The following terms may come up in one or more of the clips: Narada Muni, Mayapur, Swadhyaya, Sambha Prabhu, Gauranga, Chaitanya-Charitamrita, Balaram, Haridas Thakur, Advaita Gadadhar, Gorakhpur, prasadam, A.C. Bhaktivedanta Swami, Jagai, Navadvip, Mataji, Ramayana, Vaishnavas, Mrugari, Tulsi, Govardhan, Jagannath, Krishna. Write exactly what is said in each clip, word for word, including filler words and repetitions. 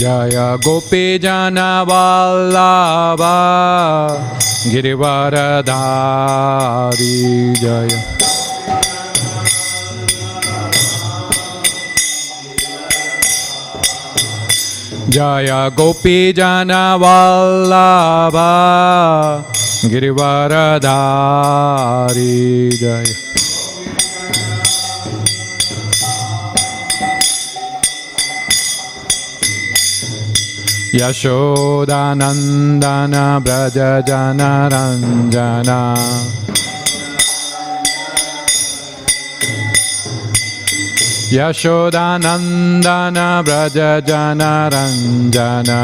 Jaya Gopijana Vallabha Girivaradhari Jaya. Jaya Gopijana Vallabha Girivaradhari Jaya. Yashoda Nandana Braja Jana Ranjana Yashoda Nandana Braja Jana Ranjana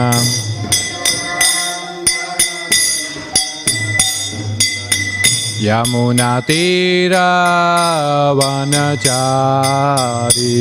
Yamuna Tira Vanachari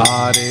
Hare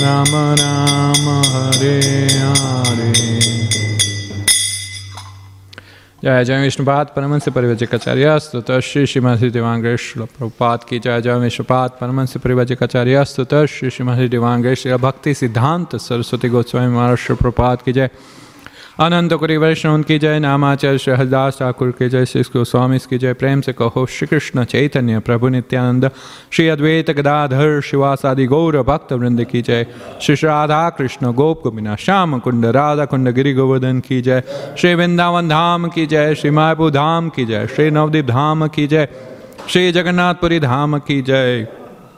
Rama Rama Hare Hare. Jai Jai Vishnupat Paramahansa Parivajikacharya Stuta Shri Srimati Devangre Śrīla Prabhupāda ki Jai Jai Vishnupat Paramahansa Parivajikacharya Stuta Shri Srimati Devangre Śrīla Bhakti Siddhanta Saraswati Goswami Maharaj Śrīla Prabhupāda ki Jai Ananda Kuri Vaishnavan ki Jai Namacharya Shri Haridas Thakur ki Jai Shri Goswami ki Jai Prem se kaho Shri Krishna Chaitanya Prabhu Nityananda Shri Advaita Gadadhar Shivasadi Gaura Bhakta Vrinda ki Jai Shri Radha Krishna Gop Gopina Shama Kunda Radha Kunda Giri Govardhan ki Jai Shri Vrindavan Dham ki Jai Shri Mayapur Dham ki Jai Shri Navadvip Dham ki Jai Shri Jagannath Puri Dham ki Jai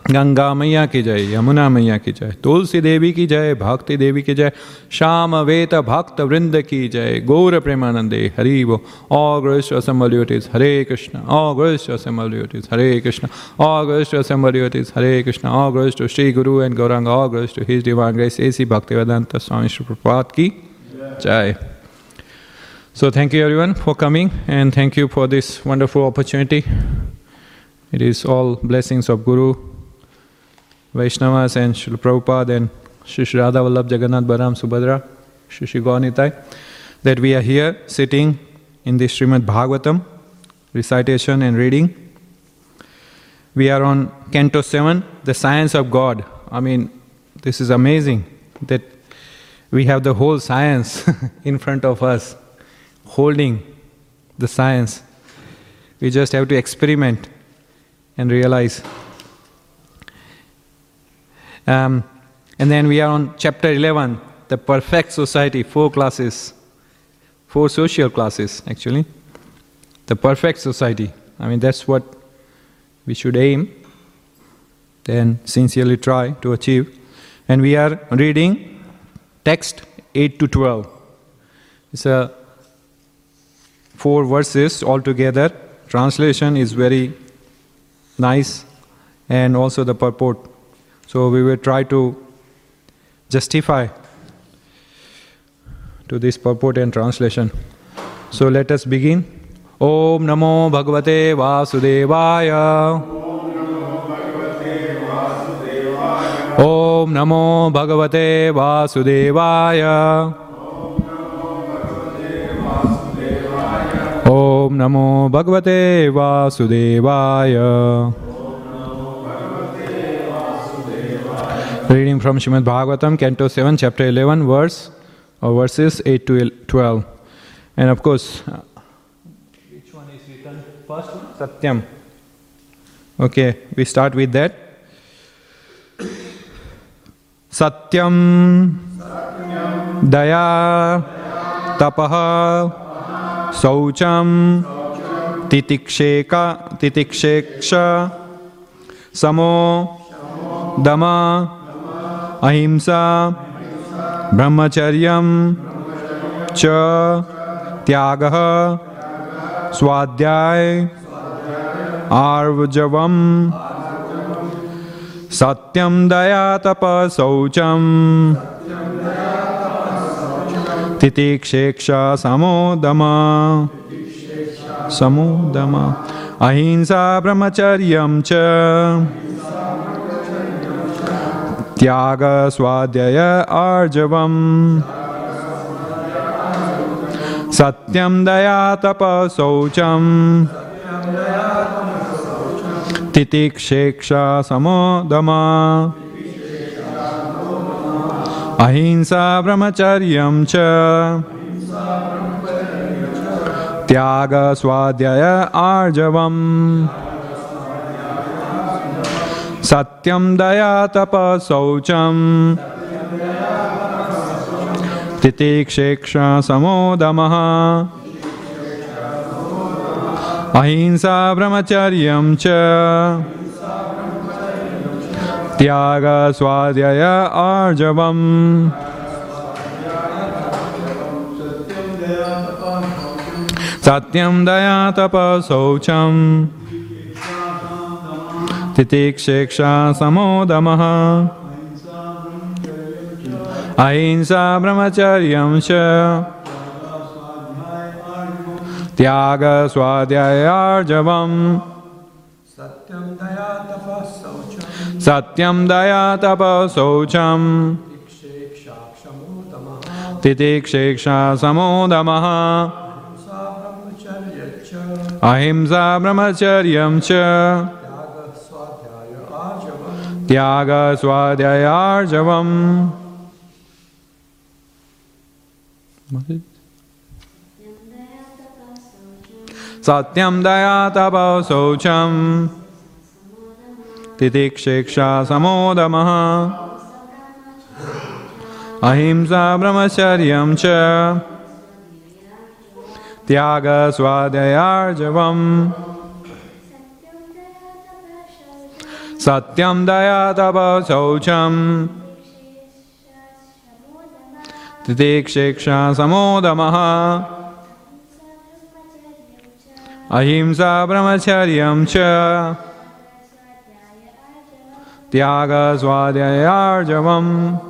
Ganga Maiya ki Jai, Yamuna Maiya ki Jai, Tulsi Devi ki Jai, Bhakti Devi ki Jai, Shama Veta Bhakta Vrinda ki Jai, Gaura Premanande, Haribo, all glorious assembled devotees, Hare Krishna, all glorious assembled devotees, Hare Krishna, all glorious assembled devotees, Hare Krishna, all glorious to Sri Guru and Gauranga, all glorious to His Divine Grace, A C. Bhaktivedanta Swami Śrīla Prabhupāda ki Jai. So thank you everyone for coming and thank you for this wonderful opportunity. It is all blessings of Guru. Vaishnavas and Śrīla Prabhupāda and Śrī Śrī Radha Vallabh Jagannath Balaram Subhadra, Śrī Śrī Gauranitai, that we are here sitting in the Śrīmad-Bhāgavatam recitation and reading. We are on Canto seven, the science of God. I mean, this is amazing that we have the whole science in front of us, holding the science. We just have to experiment and realize. Um, and then we are on Chapter eleven, the perfect society, four classes, four social classes actually. The perfect society. I mean, that's what we should aim and sincerely try to achieve. And we are reading text eight to twelve. It's a four verses altogether. Translation is very nice, and also the purport. So we will try to justify to this purport and translation. So let us begin. Om Namo Bhagavate Vasudevaya. Om Namo Bhagavate Vasudevaya. Om Namo Bhagavate Vasudevaya. Reading from Srimad Bhagavatam, Canto seven, Chapter eleven, verse or verses eight to twelve. And of course, uh, which one is written first? Satyam. Okay, we start with that. Satyam, Satyam Daya, Daya Tapaha, Tapaha Saucham, Saucham Titiksheka, Titiksheksha Samo, Samo Dama Ahimsa, Ahimsa Brahmacharyam, Brahmacharyam Cha Tyagaha Swadhyay Arvajavam Satyam Dayatapa Saucham Titiksheksha Samodama Samodama Ahimsa Brahmacharyam Cha Tyaga Swadhyaya Arjavam Satyam Daya Tapa Saucham Titiksheksha Samodama Ahimsa Brahmacharyam Cha Tyaga Swadhyaya Arjavam Satyam Daya Tapa Saucham Titiksheksha Samodamaha Ahimsa Brahmacharyam Cha Tyaga Swadhyaya Arjavam Satyam Daya Tapa Saucham Titiksheksha Samodamaha Ahimsa Brahmacharyam Cha Tyaga Swadhyaya Arjavam Satyam Daya Tapa Saucham Satyam Daya Tapa Saucham Titiksheksha Samodamaha Ahimsa Brahmacharyam Cha Tyaga Swadhyaya Arjavam. Satyam Daya Tapa Saucham Titiksheksha Samodamaha Ahimsa Brahmacharyam Cha Tyaga Swadhyaya Arjavam. Satyam Daya Tapa Saucham Titiksheksha Samodamaha Ahimsa Brahmacharyam Cha Tyaga Swadhyaya Arjavam.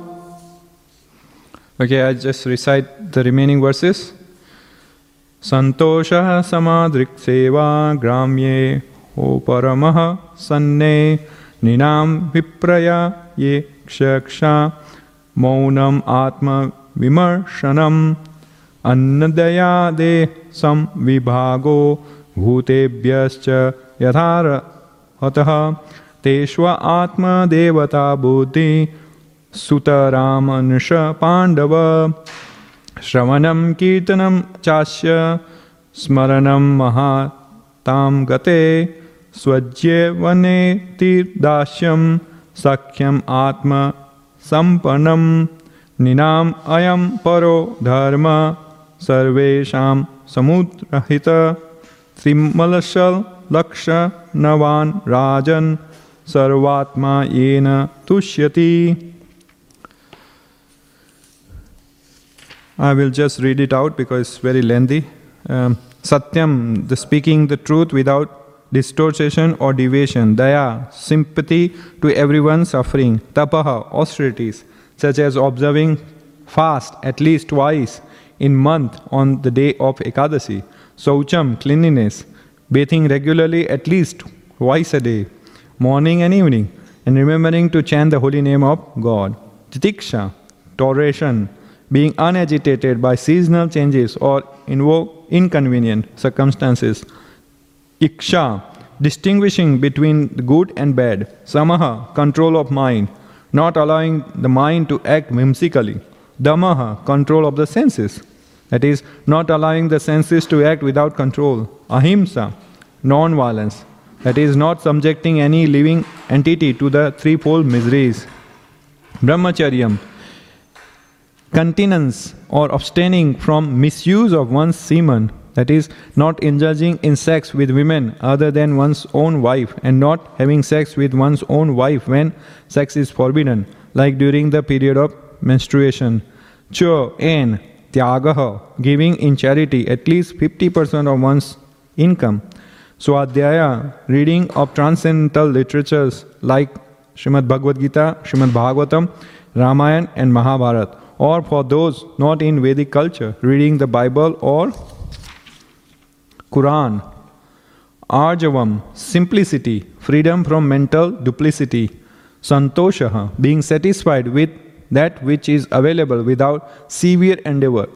Okay, I just recite the remaining verses. Santosha Samadrik Seva Gramye O Paramaha Sanne Ninam vipraya ye kshaksha maunam atma vimarshanam annadaya de sam vibhago bhutebhyascha yathara ataha teshva atma devata buddhi sutarama nusha pandava shravanam kirtanam chasya smaranam mahatam gate swajyevane tirdasyam sakyam atma sampanam ninam ayam paro dharma sarvesham samudrahita simmalashal laksha navan rajan sarvatma yena tushyati. I will just read it out because it's very lengthy. Um, Satyam, the speaking the truth without distortion or deviation. Daya, sympathy to everyone suffering. Tapaha, austerities, such as observing fast at least twice in month on the day of Ekadashi. Saucham, cleanliness, bathing regularly at least twice a day, morning and evening, and remembering to chant the holy name of God. Titiksha, toleration, being unagitated by seasonal changes or invoke inconvenient circumstances. Iksha, distinguishing between good and bad. Samaha, control of mind, not allowing the mind to act whimsically. Damaha, control of the senses, that is, not allowing the senses to act without control. Ahimsa, non-violence, that is, not subjecting any living entity to the threefold miseries. Brahmacharyam, continence or abstaining from misuse of one's semen, that is, not indulging in sex with women other than one's own wife and not having sex with one's own wife when sex is forbidden, like during the period of menstruation. Cho, en, tyagaha, giving in charity at least fifty percent of one's income. Swadhyaya, reading of transcendental literatures like Śrīmad-Bhagavad Gita, Śrīmad-Bhāgavatam, Ramayana and Mahabharata. Or for those not in Vedic culture, reading the Bible or Quran. Arjavam, simplicity, freedom from mental duplicity. Santoshaha, being satisfied with that which is available without severe endeavor.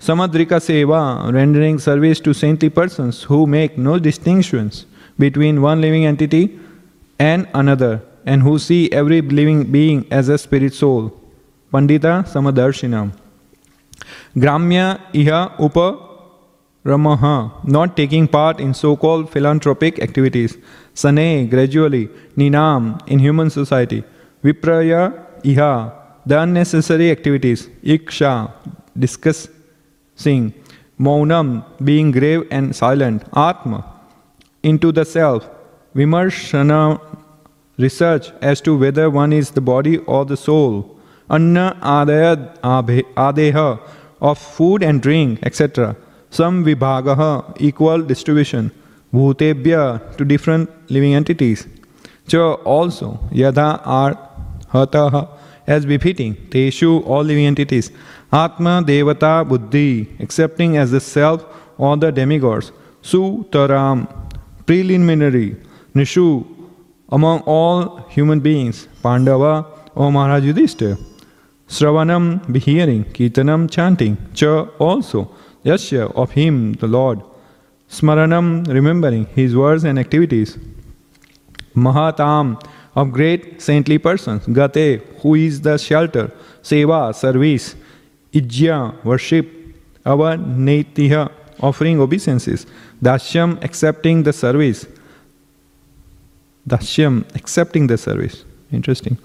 Samadrika seva, rendering service to saintly persons who make no distinctions between one living entity and another, and who see every living being as a spirit soul. Pandita Samadarshina. Gramya iha upa ramaha, not taking part in so-called philanthropic activities. Sane, gradually. Ninam, in human society. Vipraya iha, the unnecessary activities. Iksha, discussing. Maunam, being grave and silent. Atma, into the self. Vimarshana, research as to whether one is the body or the soul. Anna adaya adeha, of food and drink, et cetera. Sam vibhagaha, equal distribution. Bhutebhya, to different living entities. Cha, also. Yadha arhataha, as befitting. Teshu, all living entities. Atma devata buddhi, accepting as the self or the demigods. Su taram, preliminary. Nishu, among all human beings. Pandava, O Maharaj Yudhisthira. Sravanam, be hearing, Kirtanam, chanting, Cha, also, Yasya, of him, the Lord. Smaranam, remembering his words and activities. Mahatam, of great saintly persons. Gate, who is the shelter. Seva, service. Ijya, worship. Avanetiha, offering obeisances. Dasyam, accepting the service. Dasyam, accepting the service. Interesting.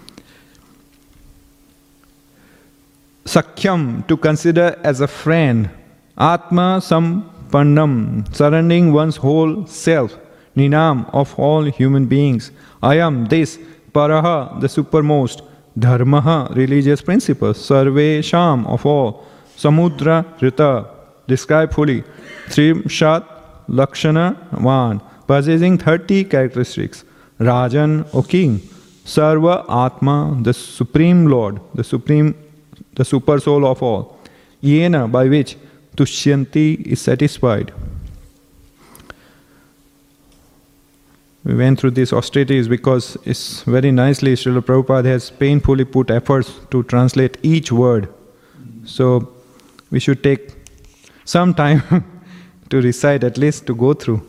Sakyam, to consider as a friend. Atma sampannam, surrendering one's whole self. Ninam, of all human beings. Ayam, this. Paraha, the supermost. Dharmaha, religious principles. Sarvesham, of all. Samudra Rita, describe fully. Trimshat Lakshana Van, possessing thirty characteristics. Rajan, O king. Sarva Atma, the supreme Lord, the supreme, the super soul of all. Yena, by which Tushyanti is satisfied. we went through these austerities because it's very nicely Śrīla Prabhupada has painfully put efforts to translate each word. So we should take some time to recite, at least to go through.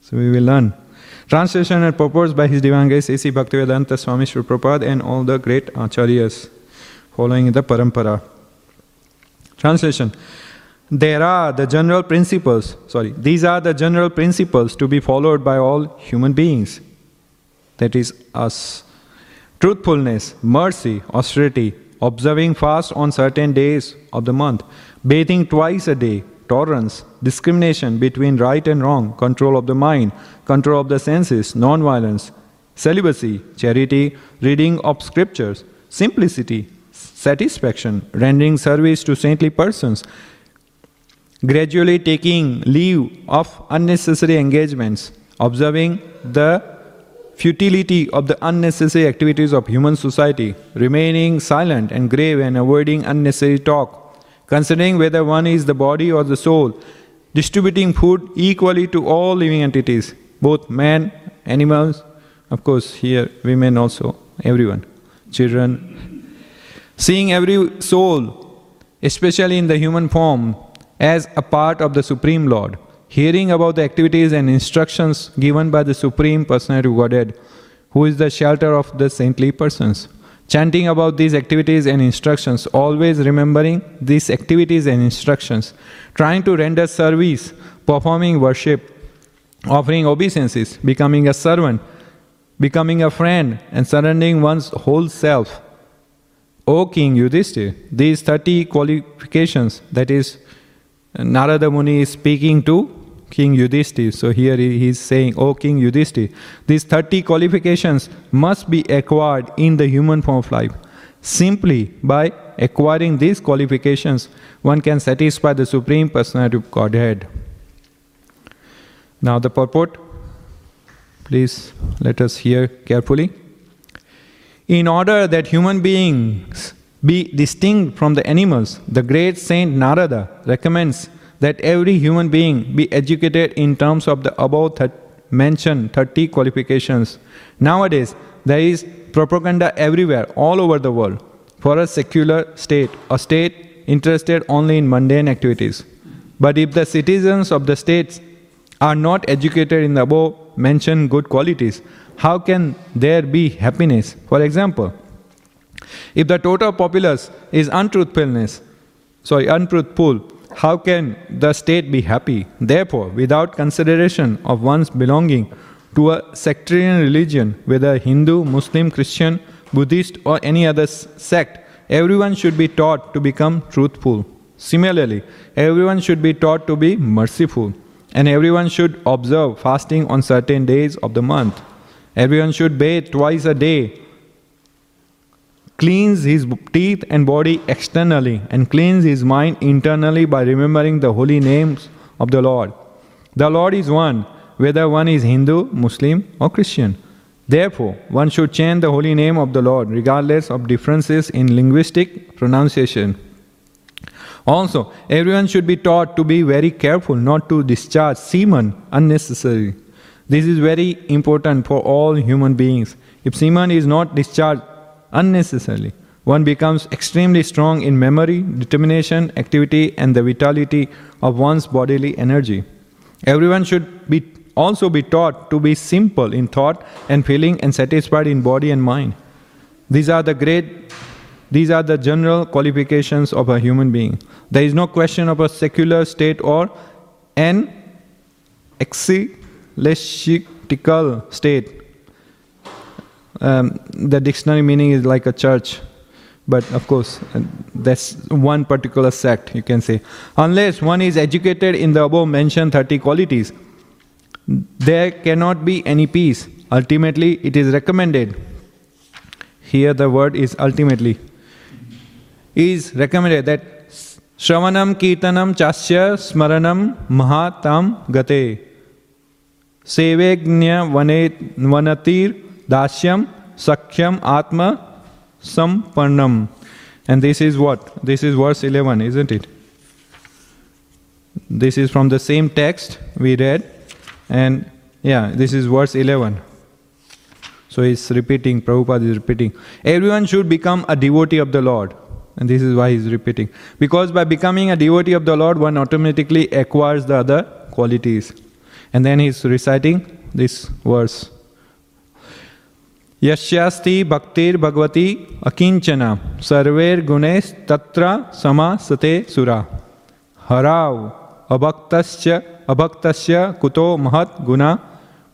So we will learn. Translation and purports by His Divine Grace A C Bhaktivedanta Swami Śrīla Prabhupada and all the great Acharyas following the parampara. Translation. There are the general principles, sorry, these are the general principles to be followed by all human beings. That is us. Truthfulness, mercy, austerity, observing fast on certain days of the month, bathing twice a day, tolerance, discrimination between right and wrong, control of the mind, control of the senses, non-violence, celibacy, charity, reading of scriptures, simplicity, satisfaction, rendering service to saintly persons, gradually taking leave of unnecessary engagements, observing the futility of the unnecessary activities of human society, remaining silent and grave and avoiding unnecessary talk, considering whether one is the body or the soul, distributing food equally to all living entities, both men, animals, of course here women also, everyone, children, seeing every soul, especially in the human form, as a part of the Supreme Lord, hearing about the activities and instructions given by the Supreme Personality of Godhead, who is the shelter of the saintly persons, chanting about these activities and instructions, always remembering these activities and instructions, trying to render service, performing worship, offering obeisances, becoming a servant, becoming a friend, and surrendering one's whole self. O King Yudhisthira, these thirty qualifications, that is, Narada Muni is speaking to King Yudhisthira. So here he is saying, O King Yudhisthira, these thirty qualifications must be acquired in the human form of life. Simply by acquiring these qualifications, one can satisfy the Supreme Personality of Godhead. Now the purport. Please let us hear carefully. In order that human beings be distinct from the animals, the great saint Narada recommends that every human being be educated in terms of the above thir- mentioned thirty qualifications. Nowadays, there is propaganda everywhere, all over the world, for a secular state, a state interested only in mundane activities. But if the citizens of the states are not educated in the above mentioned good qualities, how can there be happiness? For example, if the total populace is untruthfulness, sorry, untruthful, how can the state be happy? Therefore, without consideration of one's belonging to a sectarian religion, whether Hindu, Muslim, Christian, Buddhist or any other sect, everyone should be taught to become truthful. Similarly, everyone should be taught to be merciful, and everyone should observe fasting on certain days of the month. Everyone should bathe twice a day, cleans his teeth and body externally and cleans his mind internally by remembering the holy names of the Lord. The Lord is one, whether one is Hindu, Muslim or Christian. Therefore, one should chant the holy name of the Lord regardless of differences in linguistic pronunciation. Also, everyone should be taught to be very careful not to discharge semen unnecessarily. This is very important for all human beings. If semen is not discharged unnecessarily, one becomes extremely strong in memory, determination, activity and the vitality of one's bodily energy. Everyone should be also be taught to be simple in thought and feeling and satisfied in body and mind. These are the great, these are the general qualifications of a human being. There is no question of a secular state or an ecclesiastical state. Um, the dictionary meaning is like a church, but of course that's one particular sect, you can say. Unless one is educated in the above mentioned thirty qualities, there cannot be any peace. Ultimately, it is recommended. Here the word is ultimately. Is recommended that Shravanam Kirtanam Chasya Smaranam Mahatam Gate Sevegnya Vanatir Dasyam, Sakhyam, Atma, Sampannam. And this is what? This is verse eleven, isn't it? This is from the same text we read, and Yeah, this is verse eleven. So he's repeating, Prabhupada is repeating, everyone should become a devotee of the Lord. And this is why he's repeating. Because by becoming a devotee of the Lord, one automatically acquires the other qualities. And then he's reciting this verse. Yashyasti bhaktir bhagavati akinchana sarver gunes tatra sama sate sura harav abhaktasya abhaktasya kuto mahat guna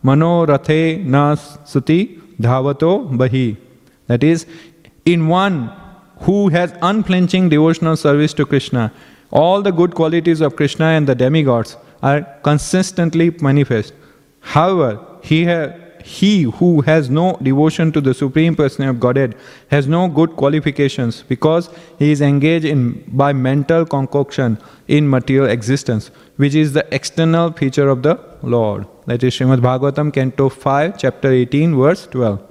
manorathe nas sati dhavato bahi. That is, in one who has unflinching devotional service to Krishna, all the good qualities of Krishna and the demigods are consistently manifest. However, he, ha- he who has no devotion to the Supreme Personality of Godhead has no good qualifications, because he is engaged in by mental concoction in material existence, which is the external feature of the Lord. That is Śrīmad-Bhāgavatam, Canto five, Chapter eighteen, Verse twelve.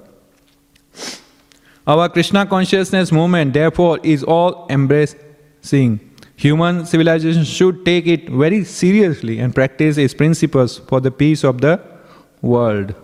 Our Krishna consciousness movement, therefore, is all embracing. Human civilization should take it very seriously and practice its principles for the peace of the world.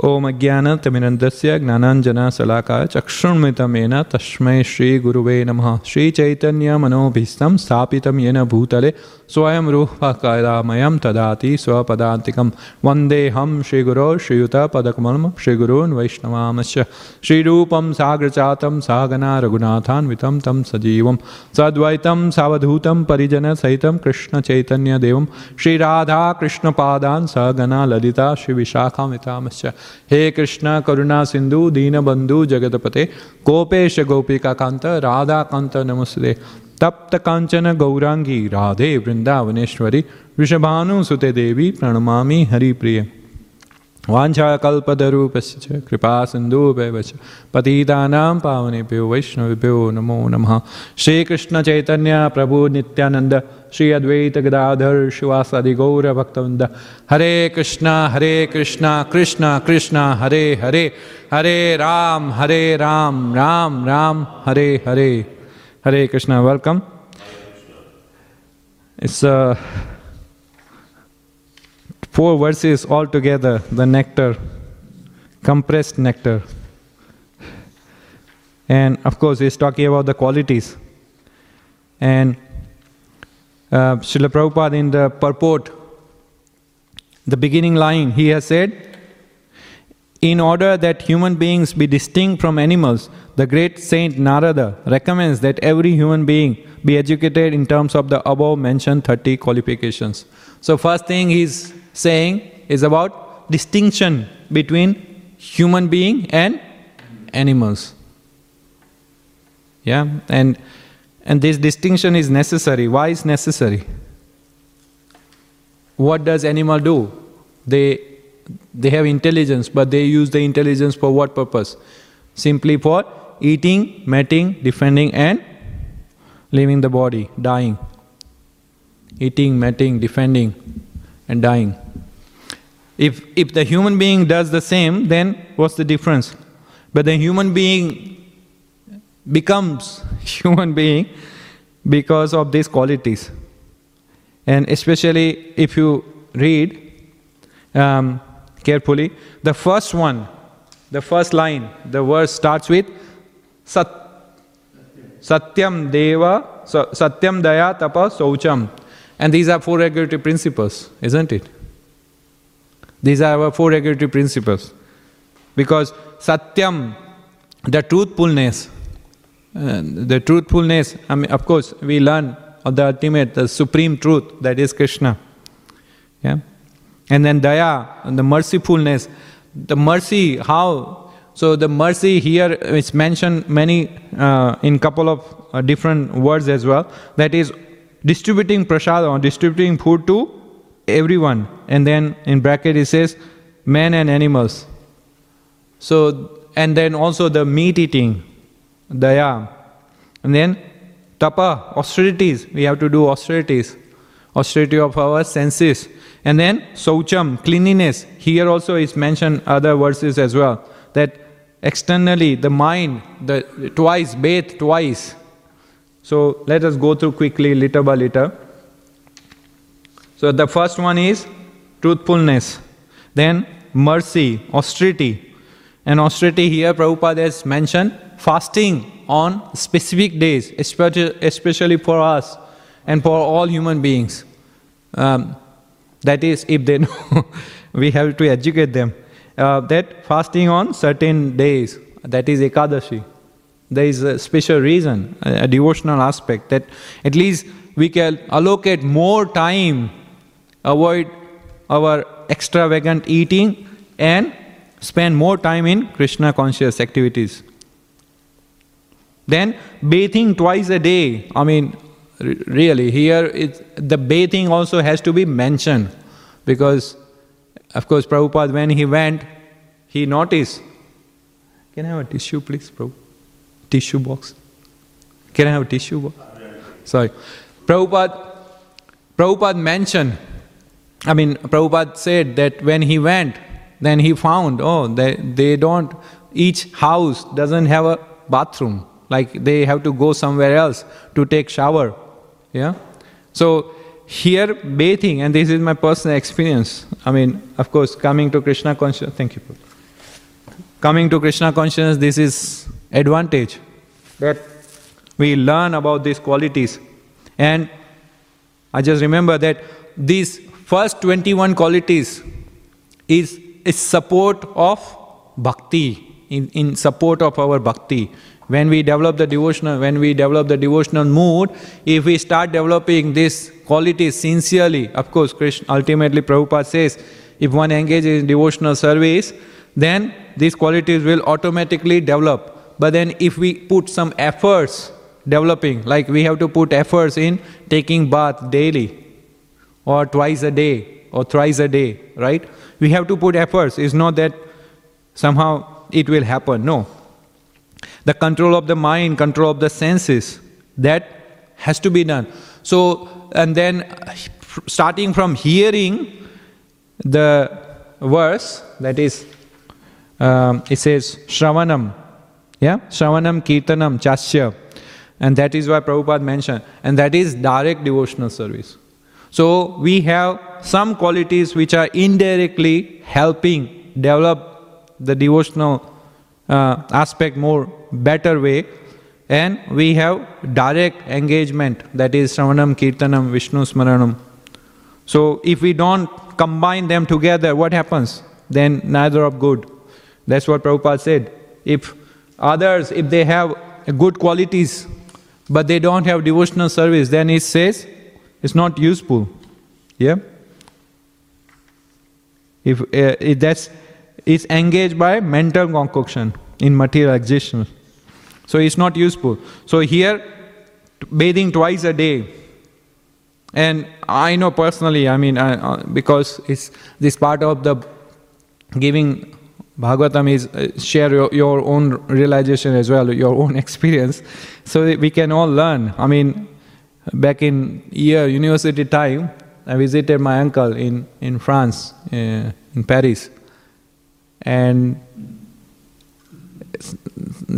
Om Ajnana Tamirandasya Gnananjana Salakaya Chakshurmitam Yena Tasmai Shri Guruve Namaha Shri Chaitanya Manobhistam Sapitam Yena Bhutale Swayam Rupa Kailamayam Tadati Swapadantikam Vandeham Shri Guru Shri Yuta Padakamalam Shri Gurun Vaishnavamasya Shri Rupam Sagrachatam Sagana Raghunathan Vitam Tam Sajivam Sadvaitam Savadhutam Parijana Saitam Krishna Chaitanya Devam Shri Radha Krishna Padan Sagana Lalita Shri Vishakam Vitamasya Hey Krishna Karuna Sindhu Dina Bandhu Jagatapate Gopesha Gopika Kanta Radha Kanta Namaste Tapta Kanchana Gaurangi Radhe Vrindavaneshwari Vishabhanu Sute Devi Pranamami Hari Priya Vancha Kalpadaru Pascha Kripa Sindhu Bhavacha Patitanam Pavanebhyo Vaishnavibhyo Namo Namaha Shri Krishna Chaitanya Prabhu Nityananda Shri Advaita Gadadhar Shivasadi Gaura Bhaktavanda Hare Krishna Hare Krishna Krishna Krishna Hare Hare Hare Ram Hare Ram Ram Ram Hare Hare Hare Krishna. Welcome. It's uh, four verses all together, the nectar, compressed nectar. And of course he's talking about the qualities. And Uh, Śrīla Prabhupāda, in the purport, the beginning line, he has said, in order that human beings be distinct from animals, the great saint Narada recommends that every human being be educated in terms of the above mentioned thirty qualifications. So first thing he is saying is about distinction between human being and animals. Yeah, and And this distinction is necessary. Why is necessary? What does animal do? They they have intelligence, but they use the intelligence for what purpose? Simply for eating, mating, defending, and leaving the body, dying. Eating, mating, defending, and dying. If if the human being does the same, then what's the difference? But the human being becomes human being because of these qualities. And especially if you read um, carefully, the first one, the first line, the verse starts with Sat, Satyam Deva, Satyam Daya Tapa Saucham. And these are four regulatory principles, isn't it? These are our four regulatory principles. Because Satyam, the truthfulness, Uh, the truthfulness, I mean, of course, we learn of the ultimate, the supreme truth, that is Krishna. Yeah, and then daya, and the mercifulness, the mercy. How? So the mercy here is mentioned many uh, in couple of uh, different words as well. That is distributing prasad or distributing food to everyone. And then in bracket it says men and animals. So and then also the meat eating. Daya. And then tapa, austerities. We have to do austerities. Austerity of our senses. And then saucham, cleanliness. Here also is mentioned other verses as well. That externally the mind, the twice, bathe twice. So let us go through quickly, little by little. So the first one is truthfulness. Then mercy, austerity. And austerity here Prabhupada has mentioned fasting on specific days, especially for us and for all human beings. Um, that is, if they know, we have to educate them. Uh, that fasting on certain days, that is Ekadashi. There is a special reason, a, a devotional aspect, that at least we can allocate more time, avoid our extravagant eating and spend more time in Krishna conscious activities. Then bathing twice a day. I mean, really, here it's, the bathing also has to be mentioned, because of course Prabhupada, when he went, he noticed. Can I have a tissue please, Prabhu? Tissue box. Can I have a tissue box? Sorry. Prabhupada, Prabhupada mentioned, I mean, Prabhupada said that when he went, then he found, oh, they, they don't, each house doesn't have a bathroom. Like they have to go somewhere else to take shower. Yeah. So here bathing, and this is my personal experience. I mean, of course, coming to Krishna consciousness, thank you. Coming to Krishna consciousness, this is advantage that we learn about these qualities. And I just remember that these first twenty-one qualities is a support of bhakti, in, in support of our bhakti. When we develop the devotional, when we develop the devotional mood, if we start developing these qualities sincerely, of course, Krishna, ultimately Prabhupada says, if one engages in devotional service, then these qualities will automatically develop. But then if we put some efforts developing, like we have to put efforts in taking bath daily, or twice a day, or thrice a day, right? We have to put efforts. It's not that somehow it will happen, no. The control of the mind, control of the senses, that has to be done. So, and then starting from hearing the verse, that is, um, it says Shravanam, yeah, Shravanam Kirtanam Chasya, and that is why Prabhupada mentioned, and that is direct devotional service. So we have some qualities which are indirectly helping develop the devotional Uh, aspect more better way, and we have direct engagement, that is Shravanam, Kirtanam, Vishnu Smaranam. So if we don't combine them together, what happens? Then neither of good. That's what Prabhupada said. If others, if they have good qualities but they don't have devotional service, then it says it's not useful. Yeah. If, uh, if that's is engaged by mental concoction in material existence. So it's not useful. So here, bathing twice a day. And I know personally, I mean, I, because it's this part of the giving Bhagavatam is uh, share your, your own realization as well, your own experience, so that we can all learn. I mean, back in year university time, I visited my uncle in, in France, uh, in Paris. And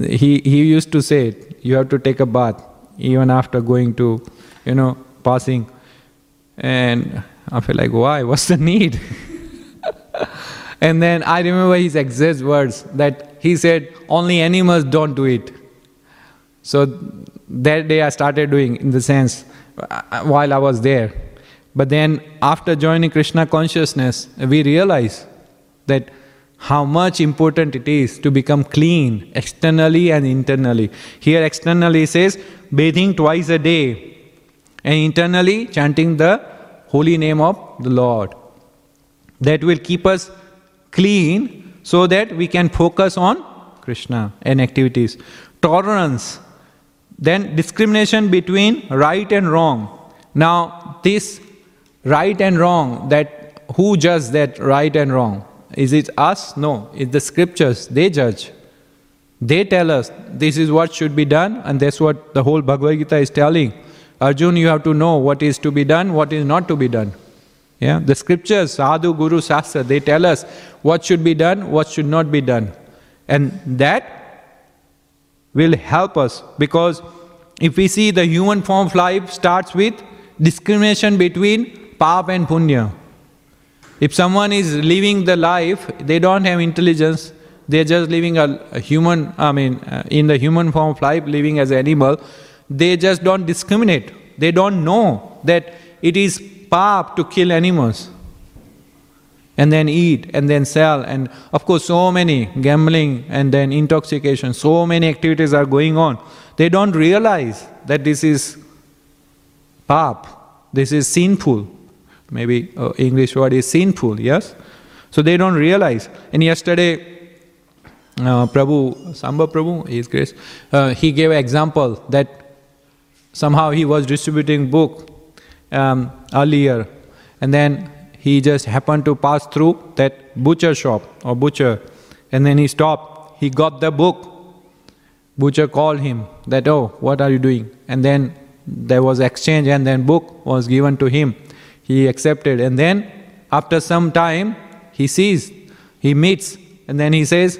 he he used to say, you have to take a bath even after going to, you know, passing. And I feel like, why? What's the need? And then I remember his exact words that he said, only animals don't do it. So that day I started doing, in the sense, while I was there. But then after joining Krishna consciousness, we realize that how much important it is to become clean externally and internally. Here externally says bathing twice a day, and internally chanting the holy name of the Lord. That will keep us clean so that we can focus on Krishna and activities. Tolerance, then discrimination between right and wrong. Now this right and wrong, that who judges that right and wrong? Is it us? No. It's the scriptures. They judge. They tell us this is what should be done, and that's what the whole Bhagavad Gita is telling. Arjun, you have to know what is to be done, what is not to be done. Yeah, the scriptures, Sadhu, Guru, Shastra, they tell us what should be done, what should not be done. And that will help us, because if we see the human form of life starts with discrimination between Papa and Punya. If someone is living the life, they don't have intelligence, they are just living a, a human, I mean, uh, in the human form of life, living as an animal, they just don't discriminate. They don't know that it is paap to kill animals and then eat and then sell, and of course so many gambling and then intoxication, so many activities are going on. They don't realize that this is paap, this is sinful. Maybe uh, English word is sinful, yes? So they don't realize. And yesterday, uh, Prabhu, Sambha Prabhu, His Grace, uh, he gave an example that somehow he was distributing book um, earlier, and then he just happened to pass through that butcher shop or butcher, and then he stopped, he got the book. Butcher called him that, oh, what are you doing? And then there was exchange, and then book was given to him. He accepted, and then after some time he sees, he meets, and then he says,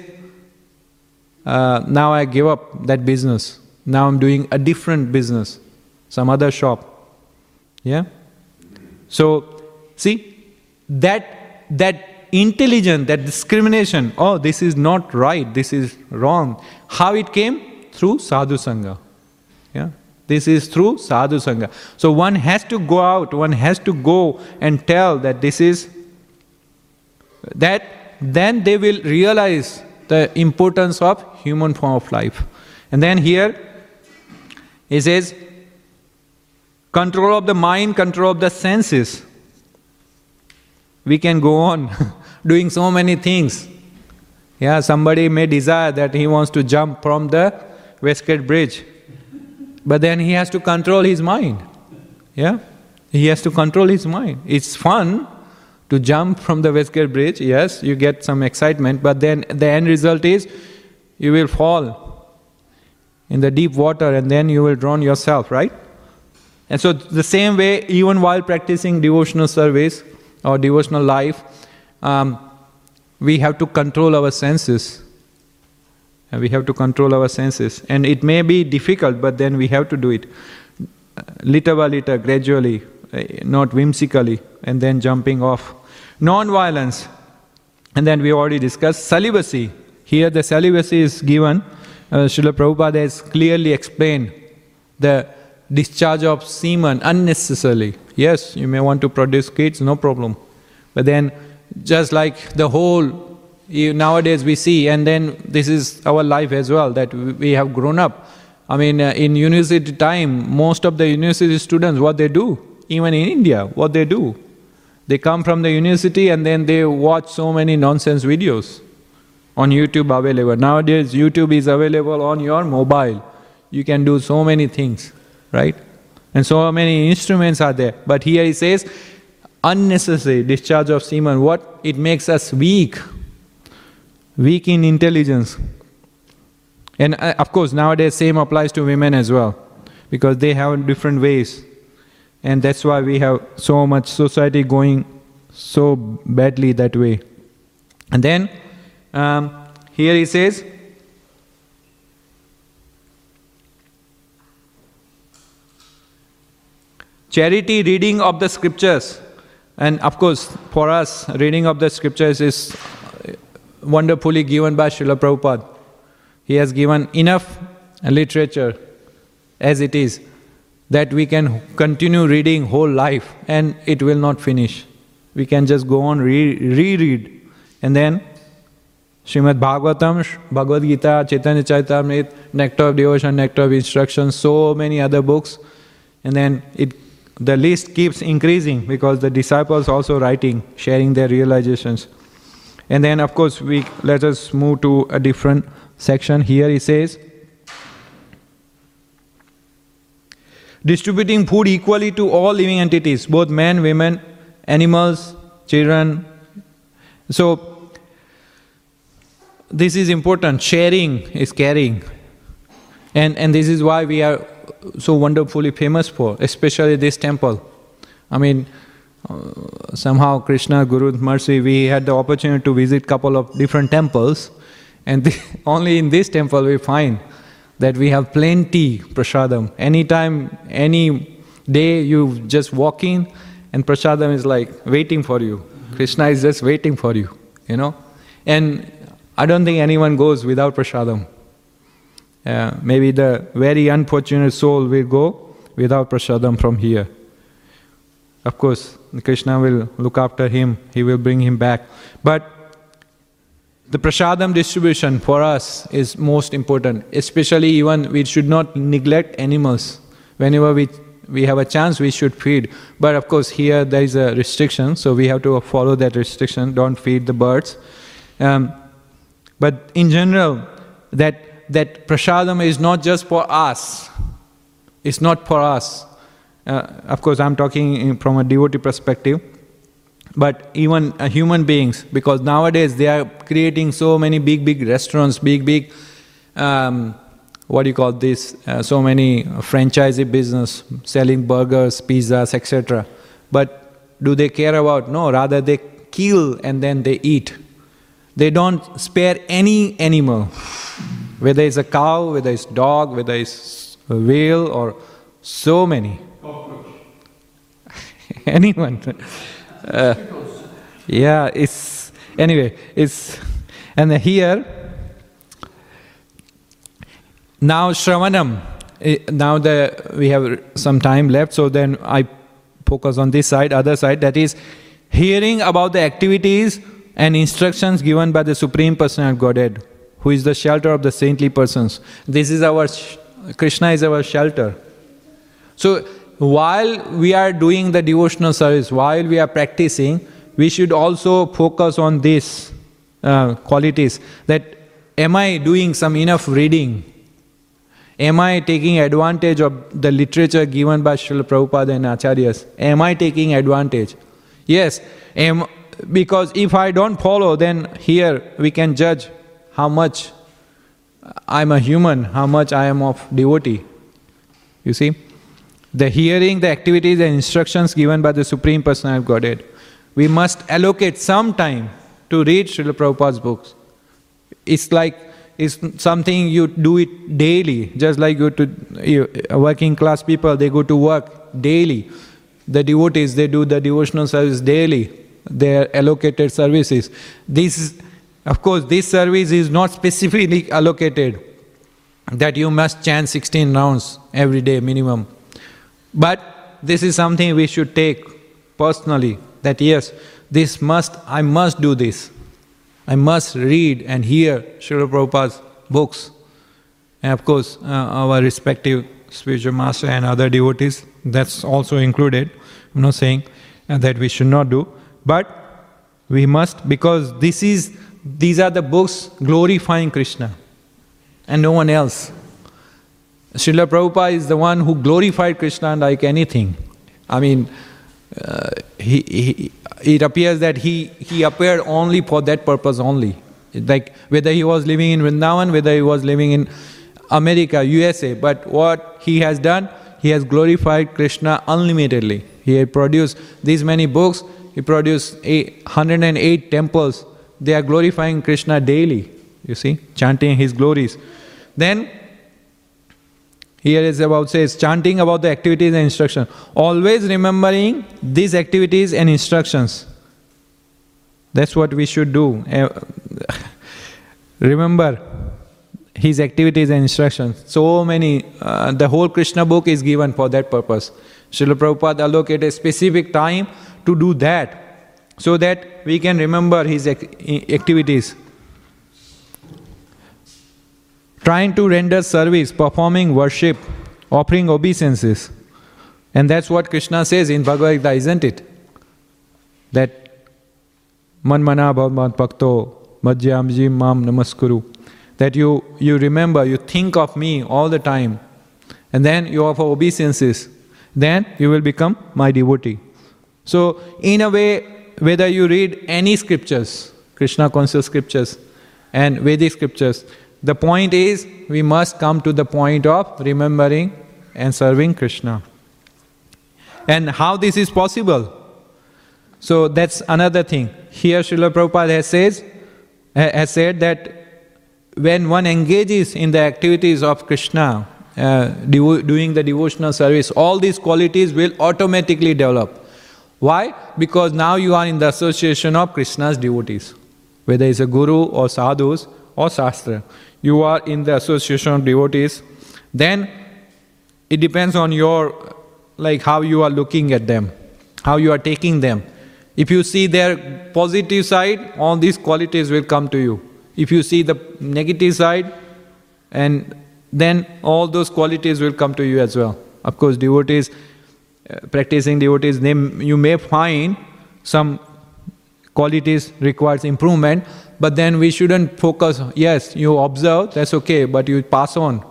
uh, now I give up that business. Now I'm doing a different business, some other shop. Yeah? So, see, that, that intelligence, that discrimination, oh, this is not right, this is wrong. How it came? Through sadhu sangha. Yeah? This is through sadhu sangha. So one has to go out, one has to go and tell that this is that, then they will realize the importance of human form of life. And then here it says, control of the mind, control of the senses. We can go on doing so many things. Yeah, somebody may desire that he wants to jump from the Westgate Bridge. But then he has to control his mind. Yeah? He has to control his mind. It's fun to jump from the Westgate Bridge. Yes, you get some excitement, but then the end result is you will fall in the deep water and then you will drown yourself, right? And so the same way, even while practicing devotional service or devotional life, um, we have to control our senses. And we have to control our senses. And it may be difficult, but then we have to do it. Little by little, gradually, not whimsically, and then jumping off. Non-violence. And then we already discussed celibacy. Here the celibacy is given. Uh, Śrīla Prabhupada has clearly explained the discharge of semen unnecessarily. Yes, you may want to produce kids, no problem. But then, just like the whole You, nowadays we see, and then this is our life as well, that we have grown up. I mean, uh, in university time, most of the university students, what they do, even in India, what they do, they come from the university and then they watch so many nonsense videos on YouTube available. Nowadays, YouTube is available on your mobile. You can do so many things, right? And so many instruments are there. But here it says, unnecessary discharge of semen, what? It makes us weak. Weak in intelligence. And uh, of course, nowadays, same applies to women as well, because they have different ways. And that's why we have so much society going so badly that way. And then, um, here he says, charity, reading of the scriptures. And of course, for us, reading of the scriptures is wonderfully given by Śrīla Prabhupada. He has given enough literature as it is that we can continue reading whole life and it will not finish. We can just go on re- reread. And then Śrīmad-Bhāgavatam, Bhagavad Gita, Chaitanya-Charitamrita, Nectar of Devotion, Nectar of Instruction, so many other books. And then it the list keeps increasing because the disciples also writing, sharing their realizations. And then, of course, we let us move to a different section. Here he says, distributing food equally to all living entities, both men, women, animals, children. So, this is important. Sharing is caring. And, and this is why we are so wonderfully famous for, especially this temple. I mean, Uh, somehow Krishna, Guru's mercy, we had the opportunity to visit couple of different temples, and the, only in this temple we find that we have plenty prasadam. Anytime, any day you just walk in and prasadam is like waiting for you. Krishna is just waiting for you, you know. And I don't think anyone goes without prasadam. Uh, maybe the very unfortunate soul will go without prasadam from here. Of course, Krishna will look after him, he will bring him back. But the prasadam distribution for us is most important. Especially even we should not neglect animals. Whenever we we have a chance, we should feed. But of course, here there is a restriction, so we have to follow that restriction. Don't feed the birds. Um, but in general, that that prasadam is not just for us. It's not for us. Uh, of course, I'm talking in, from a devotee perspective, but even uh, human beings, because nowadays they are creating so many big, big restaurants, big, big, um, what do you call this, uh, so many franchisee business, selling burgers, pizzas, et cetera. But do they care about? No, rather they kill and then they eat. They don't spare any animal, whether it's a cow, whether it's dog, whether it's a whale, or so many. Anyone, uh, yeah. It's anyway. It's and here now Shravanam. Now the we have some time left, so then I focus on this side, other side. That is hearing about the activities and instructions given by the Supreme Personality of Godhead, who is the shelter of the saintly persons. This is our Krishna is our shelter. So, while we are doing the devotional service, while we are practicing, we should also focus on these uh, qualities. That, am I doing some enough reading? Am I taking advantage of the literature given by Śrīla Prabhupada and Acharyas? Am I taking advantage? Yes, am, because if I don't follow, then here we can judge how much I am a human, how much I am of devotee. You see? The hearing, the activities and instructions given by the Supreme Personality of Godhead. We must allocate some time to read Srila Prabhupada's books. It's like, it's something you do it daily, just like you to you, working class people, they go to work daily. The devotees, they do the devotional service daily, their allocated services. This, of course, this service is not specifically allocated, that you must chant sixteen rounds every day minimum. But this is something we should take personally, that yes, this must, I must do this. I must read and hear Srila Prabhupada's books. And of course, uh, our respective spiritual master and other devotees, that's also included. I'm not saying uh, that we should not do, but we must, because this is, these are the books glorifying Krishna and no one else. Srila Prabhupada is the one who glorified Krishna like anything. I mean, uh, he, he, it appears that he, he appeared only for that purpose only. Like whether he was living in Vrindavan, whether he was living in America, U S A, but what he has done, he has glorified Krishna unlimitedly. He had produced these many books, he produced one hundred eight temples. They are glorifying Krishna daily, you see, chanting his glories. Then, here is about says chanting about the activities and instructions. Always remembering these activities and instructions. That's what we should do. Remember his activities and instructions. So many, uh, the whole Krishna book is given for that purpose. Srila Prabhupada allocated a specific time to do that, so that we can remember his activities. Trying to render service, performing worship, offering obeisances. And that's what Krishna says in Bhagavad Gita, isn't it? That Manmana Bhavmat Bhakto Madhyamji Mam Namaskuru. That you, you remember, you think of me all the time. And then you offer obeisances. Then you will become my devotee. So, in a way, whether you read any scriptures, Krishna conscious scriptures and Vedic scriptures, the point is, we must come to the point of remembering and serving Krishna. And how this is possible? So that's another thing. Here Srila Prabhupada has, says, has said that when one engages in the activities of Krishna, uh, devo- doing the devotional service, all these qualities will automatically develop. Why? Because now you are in the association of Krishna's devotees. Whether it's a guru or sadhus or shastra, you are in the association of devotees. Then it depends on your, like how you are looking at them, how you are taking them. If you see their positive side, all these qualities will come to you. If you see the negative side, and then all those qualities will come to you as well. Of course, devotees, uh, practicing devotees, they, you may find some qualities requires improvement, but then we shouldn't focus. Yes, you observe, that's okay, but you pass on.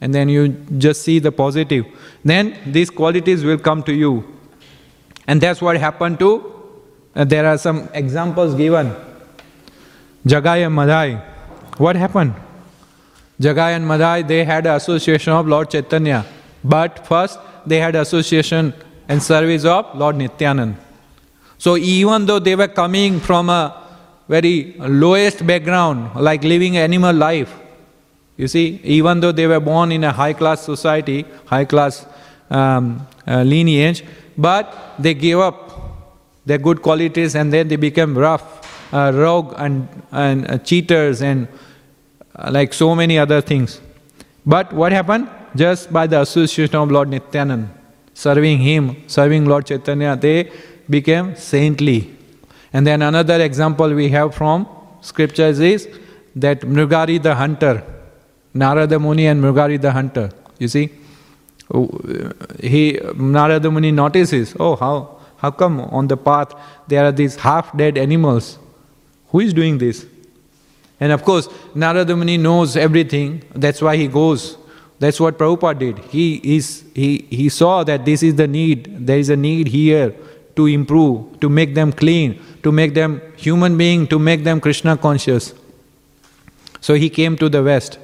And then you just see the positive. Then these qualities will come to you. And that's what happened to, uh, there are some examples given. Jagai and Madhai. What happened? Jagai and Madhai, they had an association of Lord Chaitanya. But first, they had association and service of Lord Nityananda. So even though they were coming from a very lowest background, like living animal life, you see, even though they were born in a high-class society, high-class um, uh, lineage, but they gave up their good qualities and then they became rough, uh, rogue and, and uh, cheaters and uh, like so many other things. But what happened? Just by the association of Lord Nityananda, serving Him, serving Lord Chaitanya, they became saintly. And then another example we have from scriptures is that Mrugari the hunter, Narada Muni and Mrugari the hunter, you see, he Narada Muni notices, oh how, how come on the path there are these half-dead animals? Who is doing this? And of course, Narada Muni knows everything, that's why he goes. That's what Prabhupada did. He is he he saw that this is the need, there is a need here to improve, to make them clean, to make them human being, to make them Krishna conscious. So he came to the West.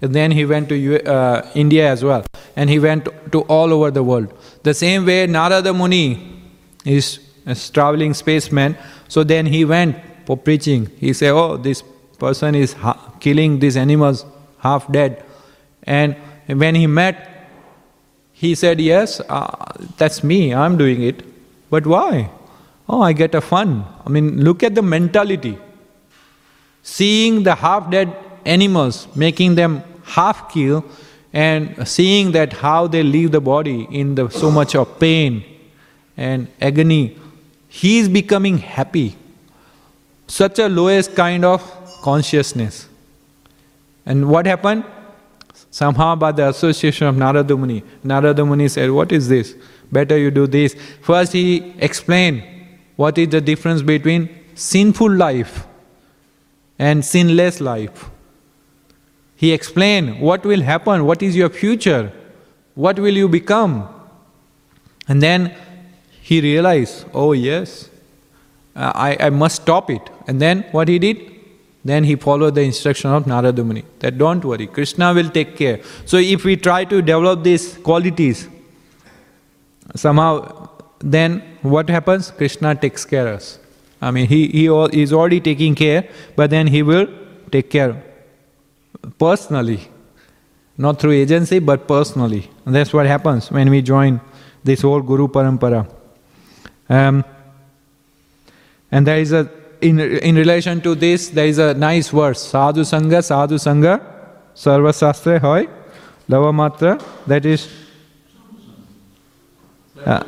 And then he went to uh, India as well. And he went to all over the world. The same way Narada Muni is a traveling spaceman. So then he went for preaching. He said, oh, this person is ha- killing these animals half dead. And when he met, he said, yes, uh, that's me, I'm doing it. But why? Oh, I get a fun. I mean, look at the mentality. Seeing the half-dead animals, making them half-kill, and seeing that how they leave the body in the so much of pain and agony, he is becoming happy. Such a lowest kind of consciousness. And what happened? Somehow by the association of Narada Muni, Narada Muni said, what is this? Better you do this. First he explained what is the difference between sinful life and sinless life. He explained what will happen, what is your future, what will you become. And then he realized, oh yes, I, I must stop it. And then what he did? Then he followed the instruction of Narada Muni, that don't worry, Krishna will take care. So if we try to develop these qualities, somehow then what happens? Krishna takes care of us. I mean, he, he is already taking care, but then he will take care personally. Not through agency, but personally. And that's what happens when we join this whole Guru Parampara. Um, and there is a In in relation to this, there is a nice verse, Sadhu Sangha, Sadhu Sangha, Sarva Sastra Hoy, Lava Matra, that is, uh,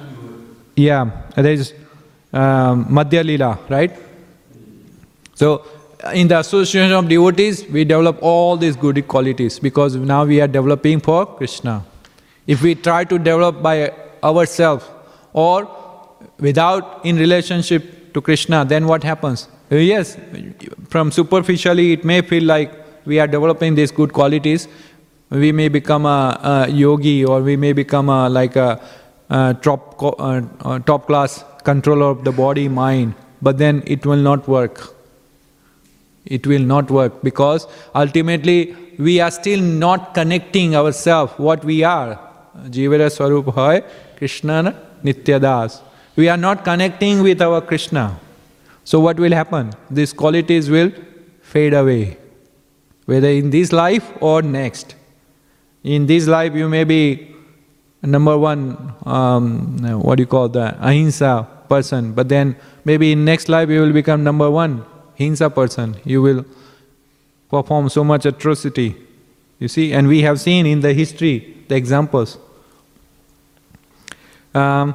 yeah, that is um, Madhya Lila, right? So, in the association of devotees, we develop all these good qualities because now we are developing for Krishna. If we try to develop by ourselves or without in relationship to Krishna, then what happens? Yes, from superficially it may feel like we are developing these good qualities. We may become a, a yogi, or we may become a, like a, a top a, a top class controller of the body, mind. But then it will not work. It will not work because ultimately we are still not connecting ourselves what we are. Jivara Swarup Hai Krishna Nityadas. We are not connecting with our Krishna. So what will happen? These qualities will fade away, whether in this life or next. In this life you may be number one, um, what do you call that, ahimsa, person, but then maybe in next life you will become number one, Hinsa person. You will perform so much atrocity, you see. And we have seen in the history the examples. Um,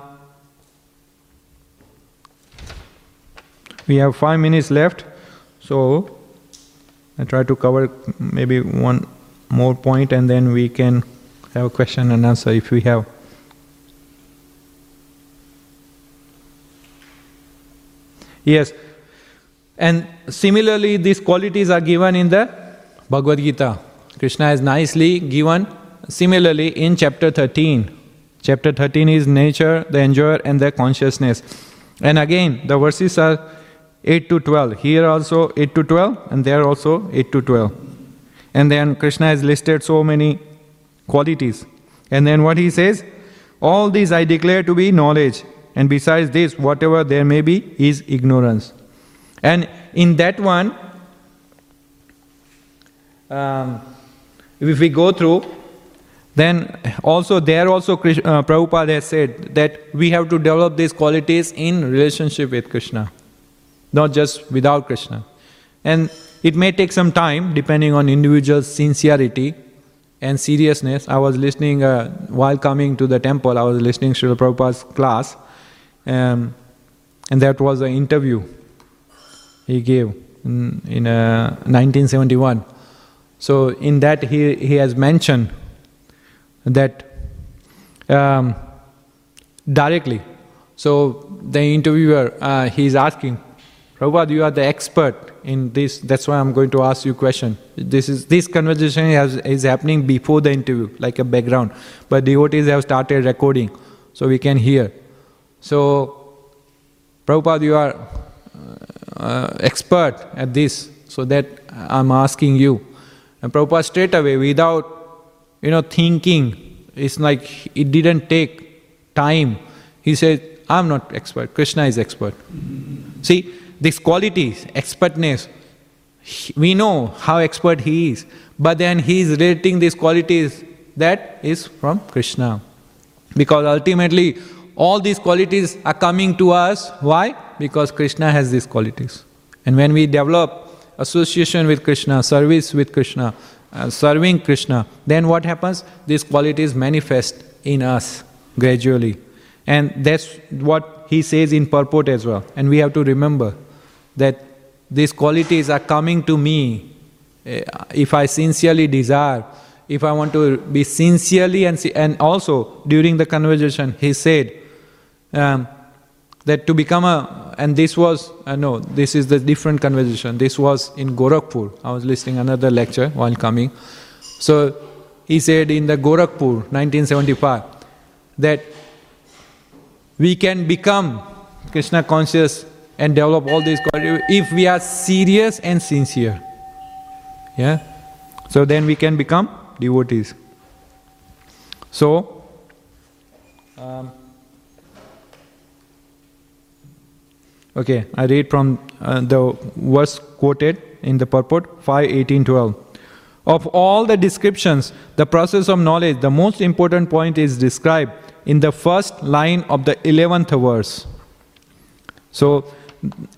we have five minutes left, so I try to cover maybe one more point and then we can have a question and answer if we have. Yes, and similarly these qualities are given in the Bhagavad Gita. Krishna has nicely given similarly in chapter thirteen. Chapter thirteen is nature, the enjoyer and the consciousness. And again the verses are eight to twelve. Here also eight to twelve and there also eight to twelve. And then Krishna has listed so many qualities. And then what he says, all these I declare to be knowledge, and besides this, whatever there may be is ignorance. And in that one, um, if we go through, then also there also Krishna, uh, Prabhupada has said that we have to develop these qualities in relationship with Krishna, not just without Krishna. And it may take some time depending on individual sincerity and seriousness. I was listening, uh, while coming to the temple, I was listening to Srila Prabhupada's class, um, and that was an interview he gave in, in uh, nineteen seventy-one. So in that he, he has mentioned that um, directly. So the interviewer, uh, he is asking, Prabhupada, you are the expert in this, that's why I'm going to ask you a question. This is this conversation has, is happening before the interview, like a background. But devotees have started recording, so we can hear. So, Prabhupada, you are uh, uh, expert at this, so that I'm asking you. And Prabhupada straight away, without, you know, thinking, it's like it didn't take time. He said, I'm not expert, Krishna is expert. See, these qualities, expertness, we know how expert he is, but then he is relating these qualities that is from Krishna. Because ultimately, all these qualities are coming to us. Why? Because Krishna has these qualities. And when we develop association with Krishna, service with Krishna, uh, serving Krishna, then what happens? These qualities manifest in us gradually. And that's what he says in purport as well. And we have to remember that these qualities are coming to me if I sincerely desire, if I want to be sincerely, and and also during the conversation he said um, that to become a, and this was, uh, no, this is the different conversation, this was in Gorakhpur, I was listening another lecture while coming. So he said in the Gorakhpur nineteen seventy-five that we can become Krishna conscious and develop all these qualities if we are serious and sincere. Yeah? So then we can become devotees. So, um, okay, I read from uh, the verse quoted in the purport, five, eighteen, twelve. Of all the descriptions, the process of knowledge, the most important point is described in the first line of the eleventh verse. So,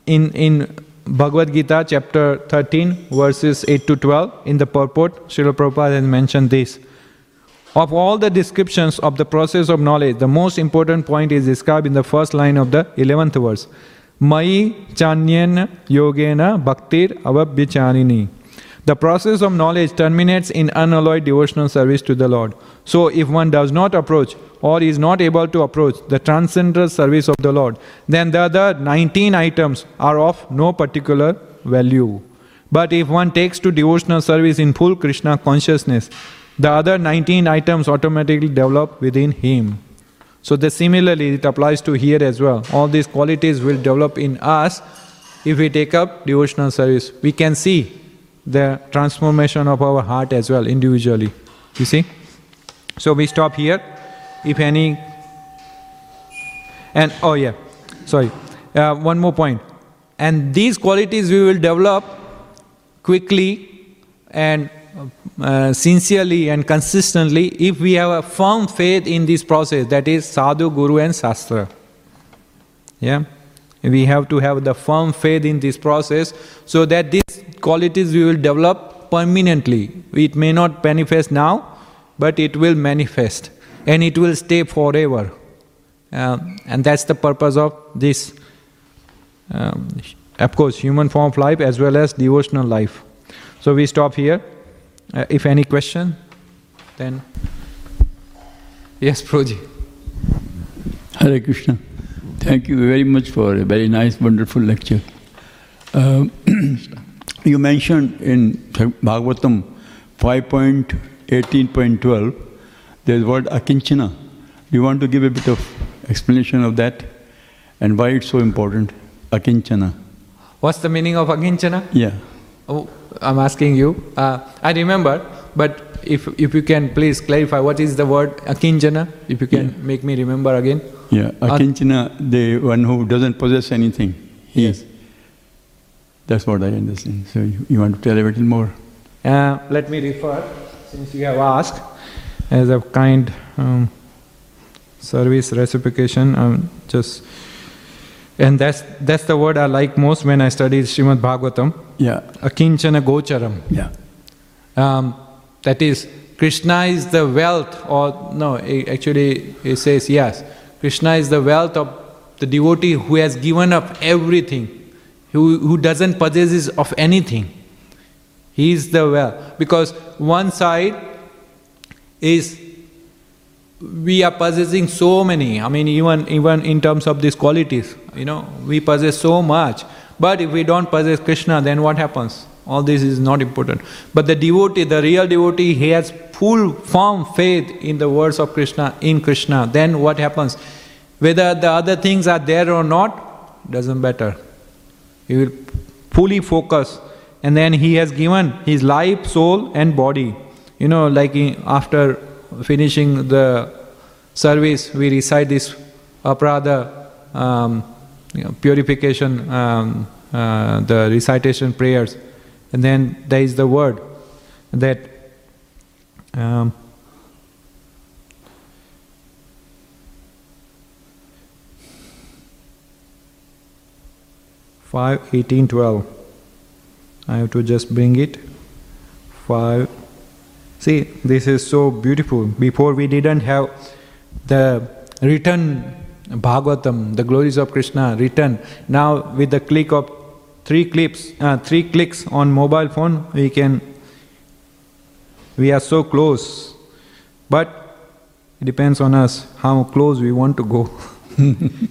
in in Bhagavad Gita chapter thirteen, verses eight to twelve, in the purport, Srila Prabhupada has mentioned this. Of all the descriptions of the process of knowledge, the most important point is described in the first line of the eleventh verse. Mai chanyen yogena bhaktir avabhyachanini. The process of knowledge terminates in unalloyed devotional service to the Lord. So, if one does not approach or is not able to approach the transcendental service of the Lord, then the other nineteen items are of no particular value. But if one takes to devotional service in full Krishna consciousness, the other nineteen items automatically develop within him. So, the similarly it applies to here as well. All these qualities will develop in us if we take up devotional service. We can see the transformation of our heart as well, individually, you see. So we stop here. If any, and oh yeah, sorry, uh, one more point. And these qualities we will develop quickly and uh, sincerely and consistently if we have a firm faith in this process, that is sadhu, guru and shastra. Yeah, we have to have the firm faith in this process so that these qualities we will develop permanently. It may not manifest now, but it will manifest and it will stay forever. Uh, and that's the purpose of this, um, of course, human form of life as well as devotional life. So we stop here. Uh, if any question, then... Yes, Proji. Hare Krishna. Thank you very much for a very nice, wonderful lecture. Uh, you mentioned in Bhagavatam five point eighteen point twelve, there is the word akinchana. Do you want to give a bit of explanation of that and why it's so important? Akinchana. What's the meaning of akinchana? Yeah. Oh, I'm asking you. Uh, I remember, but if if you can please clarify what is the word akinchana, if you can yeah. make me remember again. Yeah, akinchana, the one who doesn't possess anything. Yes. That's what I understand. So you, you want to tell a little more? Uh, let me refer, since you have asked, as a kind um, service reciprocation. Um, just and that's that's the word I like most when I studied Śrīmad-Bhāgavatam. Yeah. Akinchana gocharam. Yeah. Um, that is, Krishna is the wealth, or no, it actually it says yes. Krishna is the wealth of the devotee who has given up everything, who, who doesn't possess of anything. He is the wealth. Because one side is we are possessing so many, I mean even, even in terms of these qualities, you know, we possess so much. But if we don't possess Krishna, then what happens? All this is not important. But the devotee, the real devotee, he has full, firm faith in the words of Krishna, in Krishna. Then what happens? Whether the other things are there or not, doesn't matter. He will fully focus. And then he has given his life, soul and body. You know, like in, after finishing the service, we recite this aparadha, um, you know, purification, um, uh, the recitation prayers. And then there is the word that um, five eighteen twelve. I have to just bring it. Five. See, this is so beautiful. Before we didn't have the written Bhagavatam, the glories of Krishna written. Now with the click of Three clips, uh, three clicks on mobile phone, we can, we are so close, but it depends on us how close we want to go.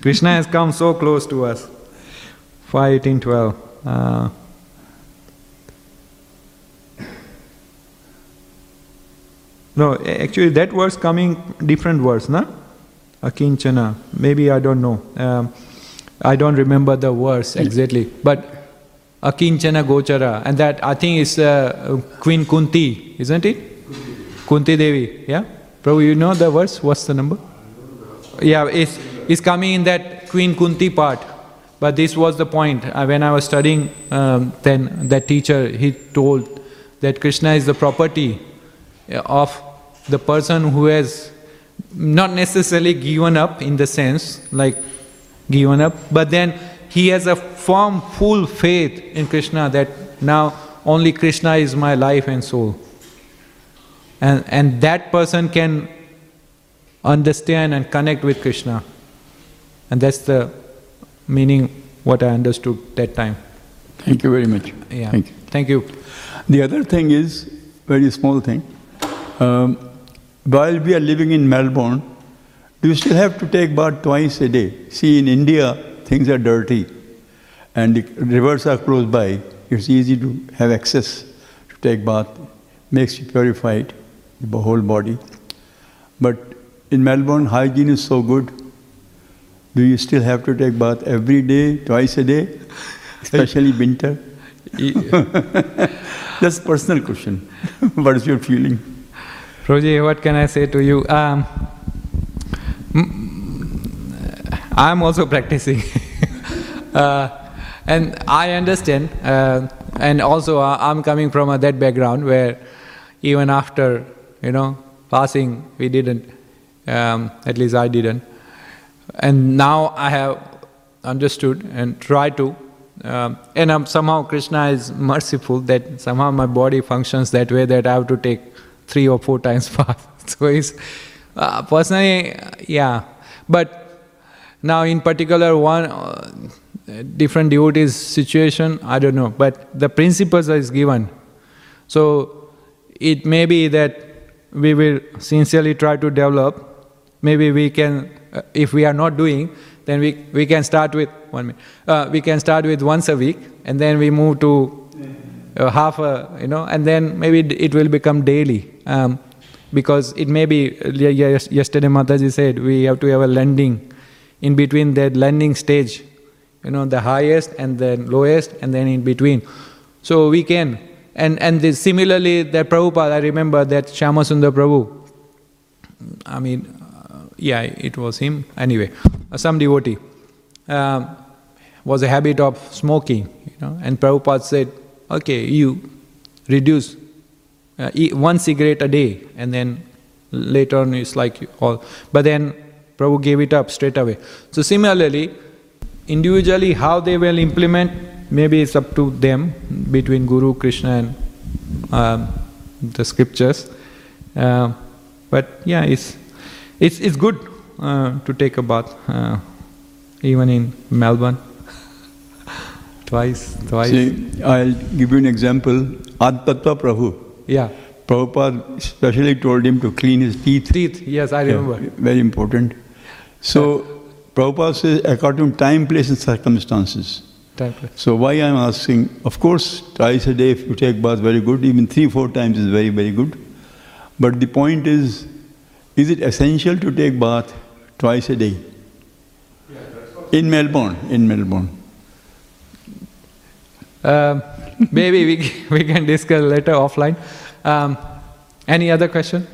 Krishna has come so close to us. five eighteen twelve. Uh, no, actually that verse coming, different verse, na? Akinchana, maybe I don't know. Um, I don't remember the verse exactly, but Akinchana Gochara, and that I think is uh, Queen Kunti, isn't it? Kunti. Kunti Devi, yeah? Prabhu, you know the verse? What's the number? Yeah, it's, it's coming in that Queen Kunti part. But this was the point. Uh, when I was studying, um, then that teacher, he told that Krishna is the property of the person who has not necessarily given up in the sense, like given up, but then he has a firm, full faith in Krishna that now only Krishna is my life and soul. And and that person can understand and connect with Krishna. And that's the meaning what I understood that time. Thank you very much. Yeah. Thank you. Thank you. The other thing is, very small thing, um, while we are living in Melbourne, you still have to take bath twice a day. See, in India, things are dirty and the rivers are close by. It's easy to have access to take bath. Makes you purified, the whole body. But in Melbourne, hygiene is so good. Do you still have to take bath every day, twice a day, especially winter? That's a personal question. What is your feeling? Roji, what can I say to you? Um, I am also practicing uh, and I understand uh, and also uh, I am coming from uh, that background where even after, you know, passing we didn't, um, at least I didn't, and now I have understood and try to. Uh, and um, somehow Krishna is merciful that somehow my body functions that way that I have to take three or four times fast. So it's, uh, personally, yeah. But now in particular one, uh, different devotees' situation, I don't know. But the principles is given. So it may be that we will sincerely try to develop. Maybe we can, uh, if we are not doing, then we we can start with one minute. Uh, we can start with once a week, and then we move to uh, half a, you know, and then maybe it will become daily. Um, because it may be, yesterday Mataji said, we have to have a landing. In between that landing stage, you know, the highest and then lowest, and then in between. So we can, and and this, similarly, that Prabhupada, I remember that Shyamasunder Prabhu, I mean, yeah, it was him. Anyway, some devotee um, was a habit of smoking, you know, and Prabhupada said, okay, you reduce uh, eat one cigarette a day, and then later on it's like all. But then Prabhu gave it up straight away. So similarly, individually how they will implement, maybe it's up to them, between Guru, Krishna and um, the scriptures. Uh, but yeah, it's... It's it's good uh, to take a bath, uh, even in Melbourne, twice, twice. See, I'll give you an example. Adapatva Prabhu. Yeah. Prabhupada specially told him to clean his teeth. Teeth, yes, I remember. Yeah, very important. So, yeah. Prabhupada says, according to time, place and circumstances. Time, place. So, why I'm asking, of course, twice a day if you take bath, very good. Even three, four times is very, very good. But the point is, is it essential to take bath twice a day? In Melbourne, in Melbourne. Uh, maybe we we can discuss later offline. Um, any other question?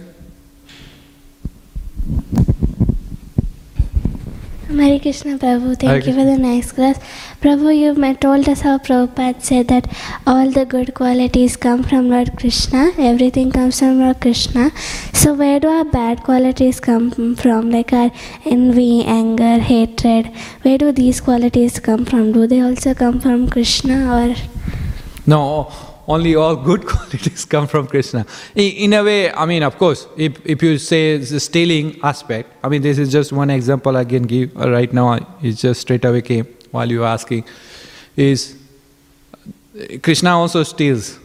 Hare Krishna Prabhu, thank Hare you for the nice class. Prabhu, you told us how Prabhupada said that all the good qualities come from Lord Krishna, everything comes from Lord Krishna. So where do our bad qualities come from, like our envy, anger, hatred? Where do these qualities come from? Do they also come from Krishna or? No, only all good qualities come from Krishna. In a way, I mean, of course, if, if you say the stealing aspect, I mean, this is just one example I can give right now. It just straight away came while you were asking. Is Krishna also steals.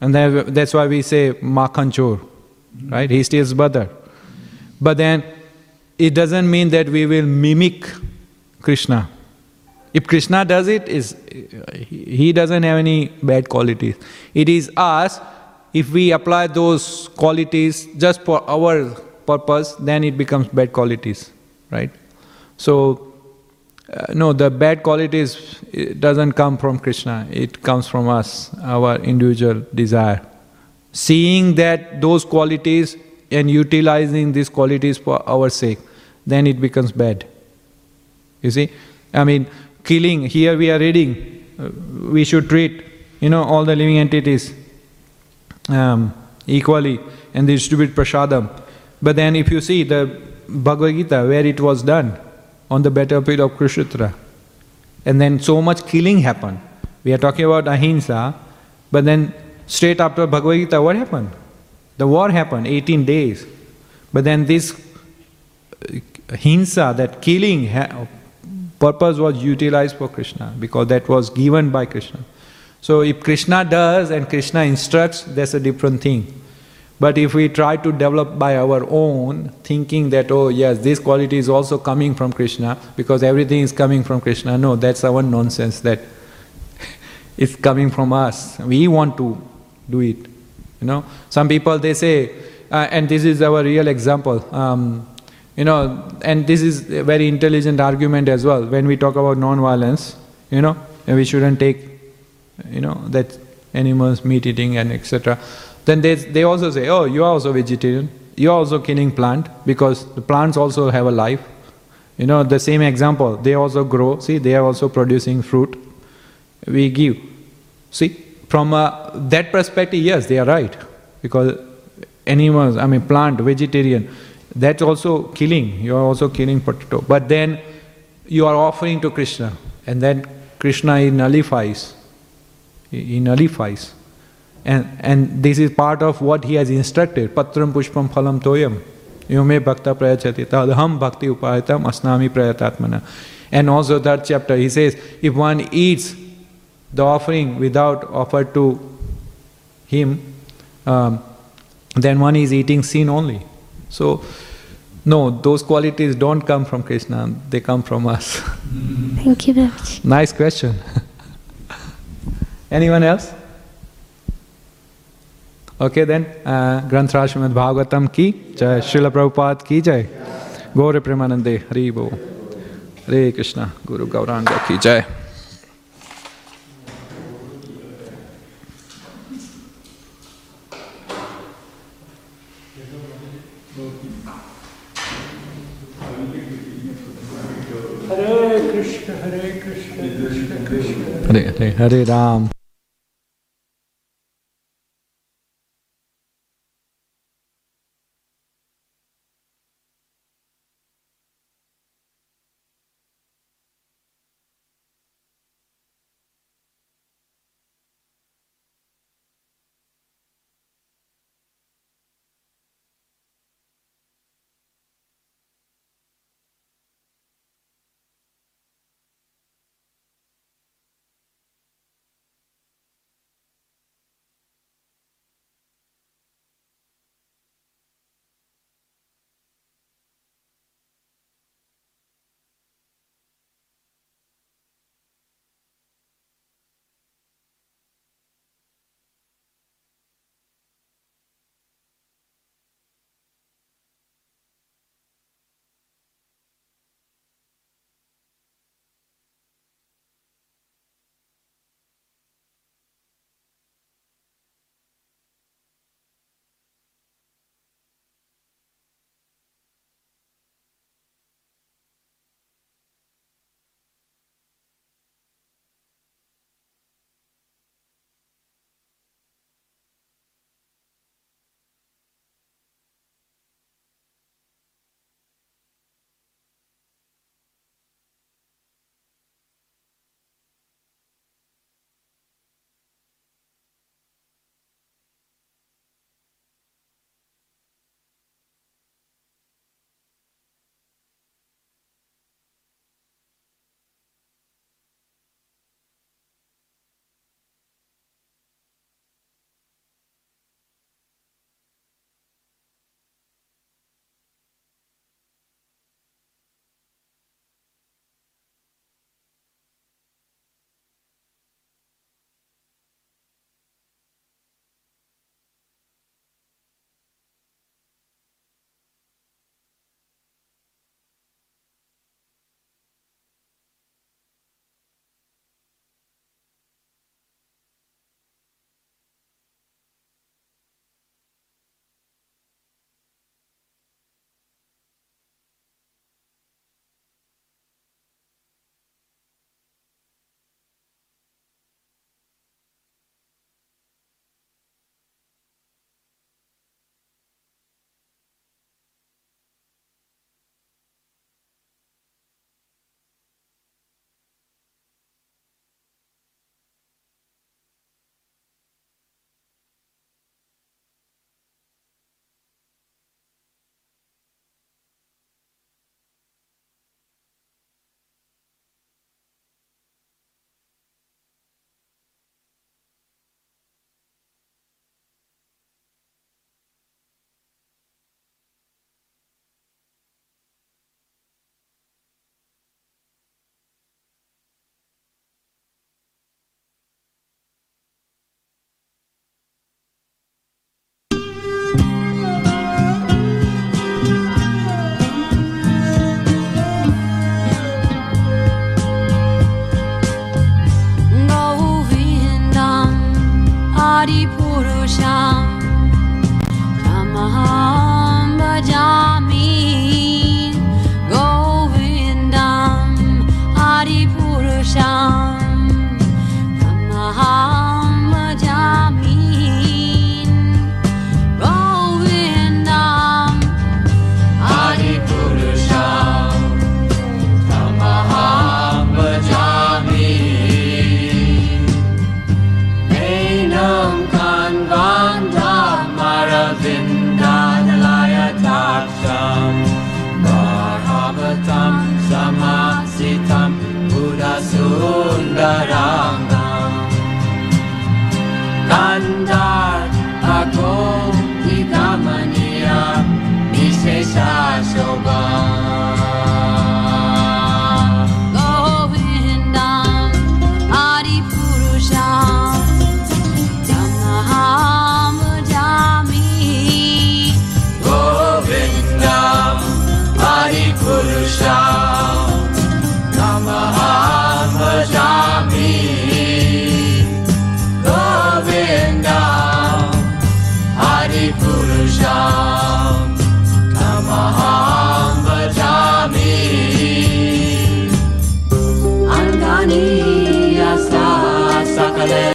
And that's why we say Makhan Chor, right? He steals butter. But then, it doesn't mean that we will mimic Krishna. If Krishna does it, is he doesn't have any bad qualities. It is us, if we apply those qualities just for our purpose, then it becomes bad qualities, right? So, uh, no, the bad qualities it doesn't come from Krishna. It comes from us, our individual desire. Seeing that those qualities and utilizing these qualities for our sake, then it becomes bad. You see? I mean... Killing, here we are reading, uh, we should treat, you know, all the living entities um, equally and distribute prasadam. But then if you see the Bhagavad Gita, where it was done, on the battlefield of Kurukshetra, and then so much killing happened. We are talking about ahimsa, but then straight after Bhagavad Gita, what happened? The war happened, eighteen days. But then this ahimsa, that killing ha- purpose was utilized for Krishna, because that was given by Krishna. So if Krishna does and Krishna instructs, that's a different thing. But if we try to develop by our own, thinking that, oh yes, this quality is also coming from Krishna, because everything is coming from Krishna, no, that's our nonsense, that it's coming from us. We want to do it. You know, some people, they say, uh, and this is our real example, um, you know, and this is a very intelligent argument as well. When we talk about non-violence, you know, we shouldn't take, you know, that animals, meat eating and et cetera. Then they they also say, oh, you are also vegetarian. You are also killing plant, because the plants also have a life. You know, the same example, they also grow. See, they are also producing fruit. We give. See, from uh, that perspective, yes, they are right. Because animals, I mean, plant, vegetarian, that's also killing. You are also killing potato. But then you are offering to Krishna, and then Krishna he nullifies. He nullifies. And, and this is part of what he has instructed. Patram pushpam phalam toyam. Yume bhakta prayachati tadham bhakti upayatam asnami prayatatmana. And also that chapter he says, if one eats the offering without offered to him, um, then one is eating sin only. So, no, those qualities don't come from Krishna, they come from us. Thank you very much. Nice question. Anyone else? Okay then, uh, Granthra Śrīmad-Bhāgavatam ki jai, Śrīla Prabhupāda ki jai, Gaura Premanande Hari Bol, Hare Krishna, Guru Gauranga ki jai. Hare Krishna, Hare Krishna, Krishna Krishna, Hare Hare Ram.